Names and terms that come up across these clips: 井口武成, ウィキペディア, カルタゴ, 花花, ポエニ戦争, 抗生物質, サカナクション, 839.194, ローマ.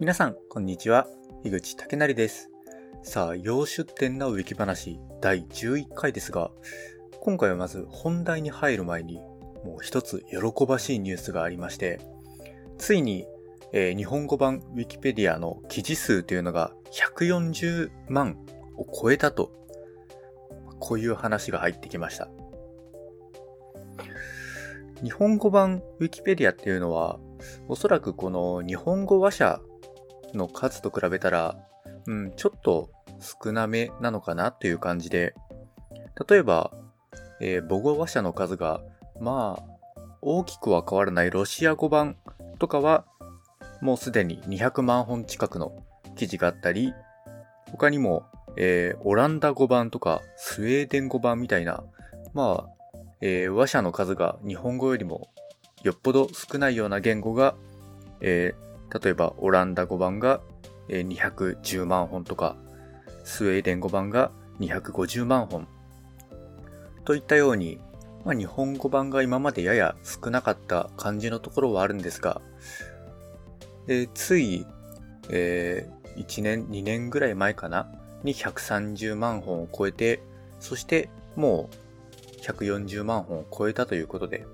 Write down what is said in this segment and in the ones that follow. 皆さんこんにちは、井口武成です。さあ、洋出店のウィキ話第11回ですが、今回はまず本題に入る前にもう一つ喜ばしいニュースがありまして、ついに、日本語版ウィキペディアの記事数というのが140万を超えたと、こういう話が入ってきました。日本語版ウィキペディアっていうのは、おそらくこの日本語話者の数と比べたら、ちょっと少なめなのかなという感じで、例えば、母語話者の数が大きくは変わらないロシア語版とかはもうすでに200万本近くの記事があったり、他にも、オランダ語版とかスウェーデン語版みたいな、話者の数が日本語よりもよっぽど少ないような言語が、例えばオランダ語版が210万本とか、スウェーデン語版が250万本といったように、日本語版が今までやや少なかった感じのところはあるんですが、つい、1年2年ぐらい前かなに130万本を超えて、そしてもう140万本を超えたということで、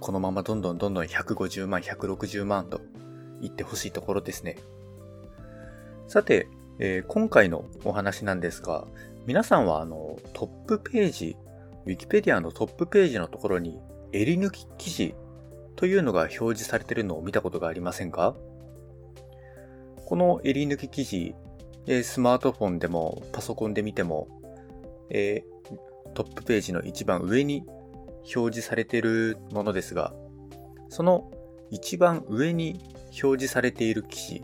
このままどんどん150万、160万といってほしいところですね。さて、今回のお話なんですが、皆さんはトップページ、ウィキペディアのトップページのところに襟抜き記事というのが表示されているのを見たことがありませんか？この襟抜き記事、スマートフォンでもパソコンで見ても、トップページの一番上に表示されているものですが、その一番上に表示されている記事、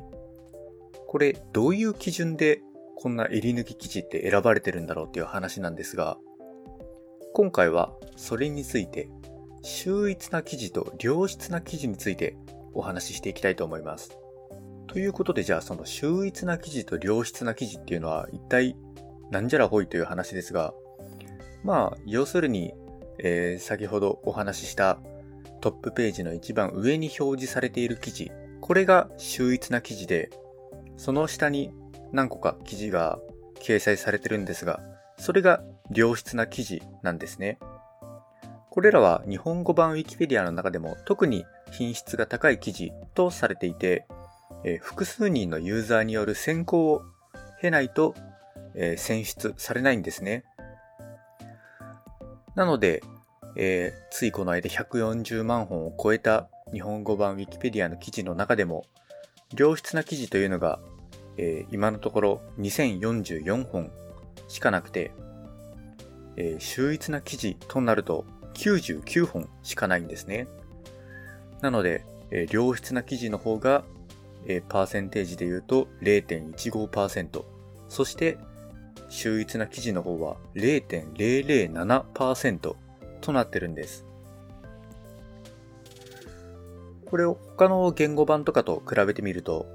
これどういう基準でこんな襟抜き記事って選ばれてるんだろうっていう話なんですが、今回はそれについて、秀逸な記事と良質な記事についてお話ししていきたいと思います。ということで、じゃあその秀逸な記事と良質な記事っていうのは一体なんじゃらほいという話ですが、要するに、先ほどお話ししたトップページの一番上に表示されている記事、これが秀逸な記事で、その下に何個か記事が掲載されてるんですが、それが良質な記事なんですね。これらは日本語版ウィキペディアの中でも特に品質が高い記事とされていて、複数人のユーザーによる選考を経ないと、選出されないんですね。なので、ついこの間140万本を超えた日本語版ウィキペディアの記事の中でも、良質な記事というのが、今のところ2044本しかなくて、秀逸な記事となると99本しかないんですね。なので、良質な記事の方が、パーセンテージで言うと 0.15%、 そして秀逸な記事の方は 0.007% となってるんです。これを他の言語版とかと比べてみると、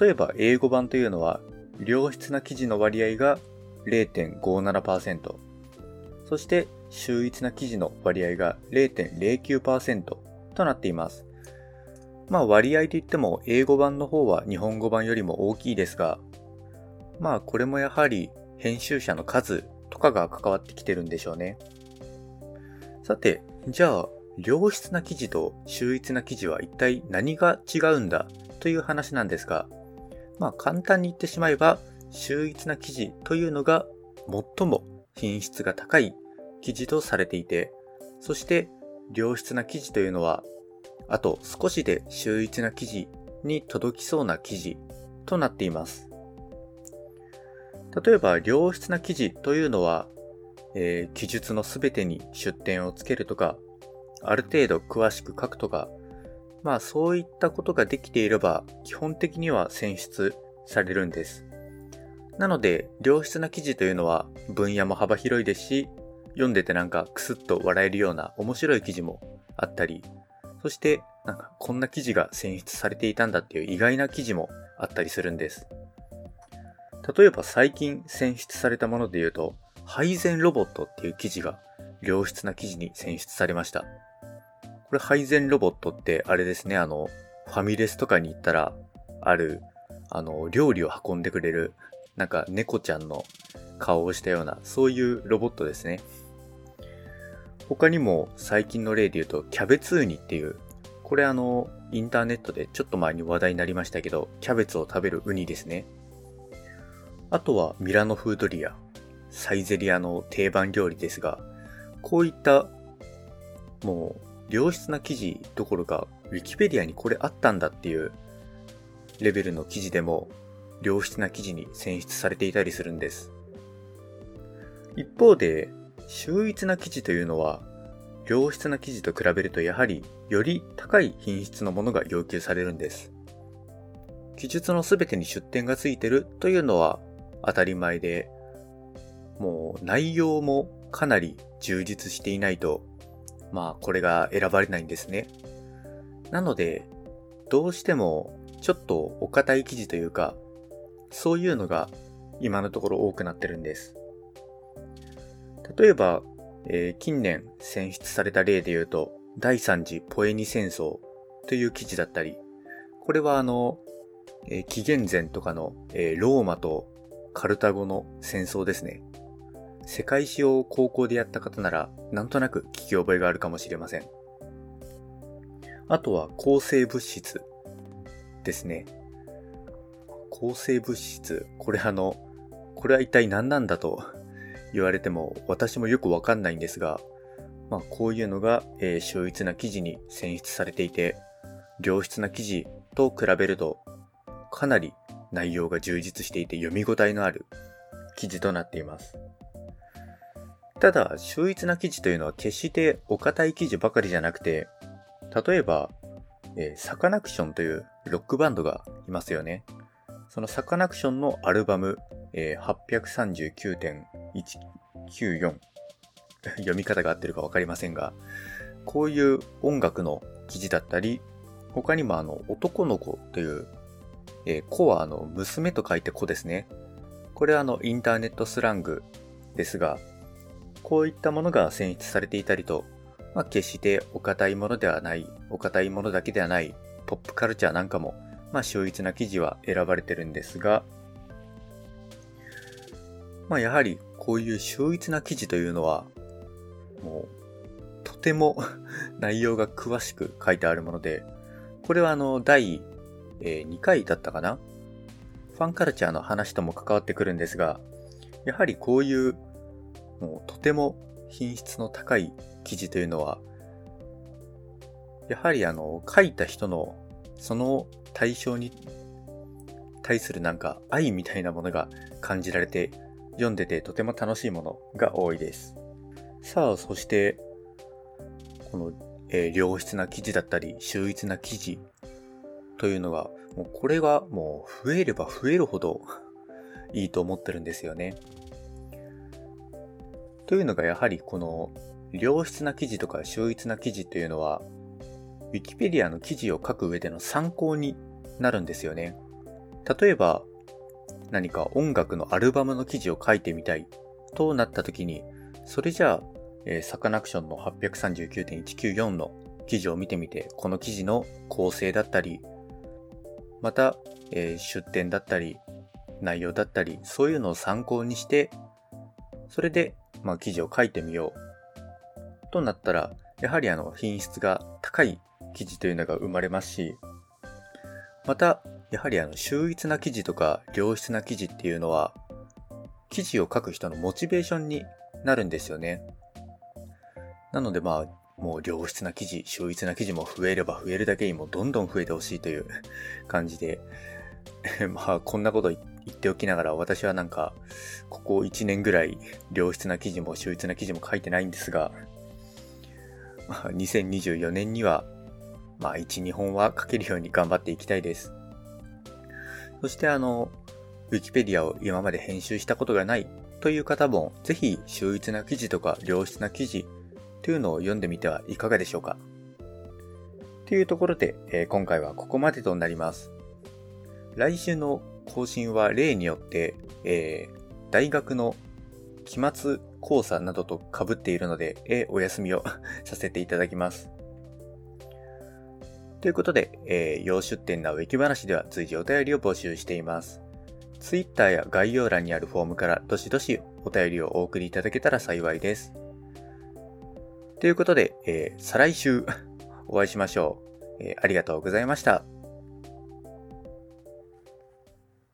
例えば英語版というのは良質な記事の割合が 0.57%、 そして秀逸な記事の割合が 0.09% となっています。割合といっても英語版の方は日本語版よりも大きいですが、これもやはり編集者の数とかが関わってきてるんでしょうね。さて、じゃあ良質な記事と秀逸な記事は一体何が違うんだという話なんですが、簡単に言ってしまえば、秀逸な記事というのが最も品質が高い記事とされていて、そして良質な記事というのはあと少しで秀逸な記事に届きそうな記事となっています。例えば良質な記事というのは、記述のすべてに出典をつけるとか、ある程度詳しく書くとか、そういったことができていれば基本的には選出されるんです。なので良質な記事というのは分野も幅広いですし、読んでてクスッと笑えるような面白い記事もあったり、そしてこんな記事が選出されていたんだっていう意外な記事もあったりするんです。例えば最近選出されたものでいうと、配膳ロボットっていう記事が良質な記事に選出されました。これ配膳ロボットってあれですね、ファミレスとかに行ったらある料理を運んでくれる、なんか猫ちゃんの顔をしたような、そういうロボットですね。他にも最近の例で言うと、キャベツウニっていう、これインターネットでちょっと前に話題になりましたけど、キャベツを食べるウニですね。あとはミラノフードリア、サイゼリアの定番料理ですが、こういったもう良質な記事どころか、ウィキペディアにこれあったんだっていうレベルの記事でも良質な記事に選出されていたりするんです。一方で秀逸な記事というのは、良質な記事と比べるとやはりより高い品質のものが要求されるんです。記述のすべてに出典がついてるというのは当たり前で、もう内容もかなり充実していないと、これが選ばれないんですね。なのでどうしてもちょっとお堅い記事というか、そういうのが今のところ多くなってるんです。例えば、近年選出された例で言うと、第3次ポエニ戦争という記事だったり、これは紀元前とかの、ローマとカルタゴの戦争ですね。世界史を高校でやった方ならなんとなく聞き覚えがあるかもしれません。あとは抗生物質ですね。抗生物質、これは一体何なんだと言われても私もよくわかんないんですが、こういうのが、秀逸な記事に選出されていて、良質な記事と比べるとかなり内容が充実していて読み応えのある記事となっています。ただ秀逸な記事というのは決してお堅い記事ばかりじゃなくて、例えばサカナクションというロックバンドがいますよね。そのサカナクションのアルバム、839.194 読み方が合ってるか分かりませんが、こういう音楽の記事だったり、他にも男の子という、子は娘と書いて子ですね。これはインターネットスラングですが、こういったものが選出されていたりと、決してお堅いものだけではないポップカルチャーなんかも、秀逸な記事は選ばれてるんですが、やはりこういう秀逸な記事というのは、もうとても内容が詳しく書いてあるもので、これは第2回だったかな、ファンカルチャーの話とも関わってくるんですが、やはりこういうもうとても品質の高い記事というのは、やはり書いた人のその対象に対するなんか愛みたいなものが感じられて、読んでてとても楽しいものが多いです。さあ、そしてこの、良質な記事だったり秀逸な記事というのが、もうこれがもう増えれば増えるほどいいと思ってるんですよね。というのが、やはりこの良質な記事とか秀逸な記事というのは、ウィキペディアの記事を書く上での参考になるんですよね。例えば何か音楽のアルバムの記事を書いてみたいとなった時に、それじゃあ、サカナクションの 839.194 の記事を見てみて、この記事の構成だったり、また、出典だったり内容だったり、そういうのを参考にして、それで記事を書いてみようとなったら、やはり品質が高い記事というのが生まれますし、またやはり秀逸な記事とか良質な記事っていうのは、記事を書く人のモチベーションになるんですよね。なのでもう良質な記事、秀逸な記事も増えれば増えるだけに、もうどんどん増えてほしいという感じでこんなこと言っておきながら、私はなんかここ1年ぐらい良質な記事も秀逸な記事も書いてないんですが、2024年には1、2本は書けるように頑張っていきたいです。そしてウィキペディアを今まで編集したことがないという方も、ぜひ秀逸な記事とか良質な記事というのを読んでみてはいかがでしょうか。というところで、今回はここまでとなります。来週の更新は例によって、大学の期末講座などと被っているので、お休みをさせていただきます。ということで、要出典なウィキ話では随時お便りを募集しています。Twitter や概要欄にあるフォームからどしどしお便りをお送りいただけたら幸いです。ということで、再来週お会いしましょう。ありがとうございました。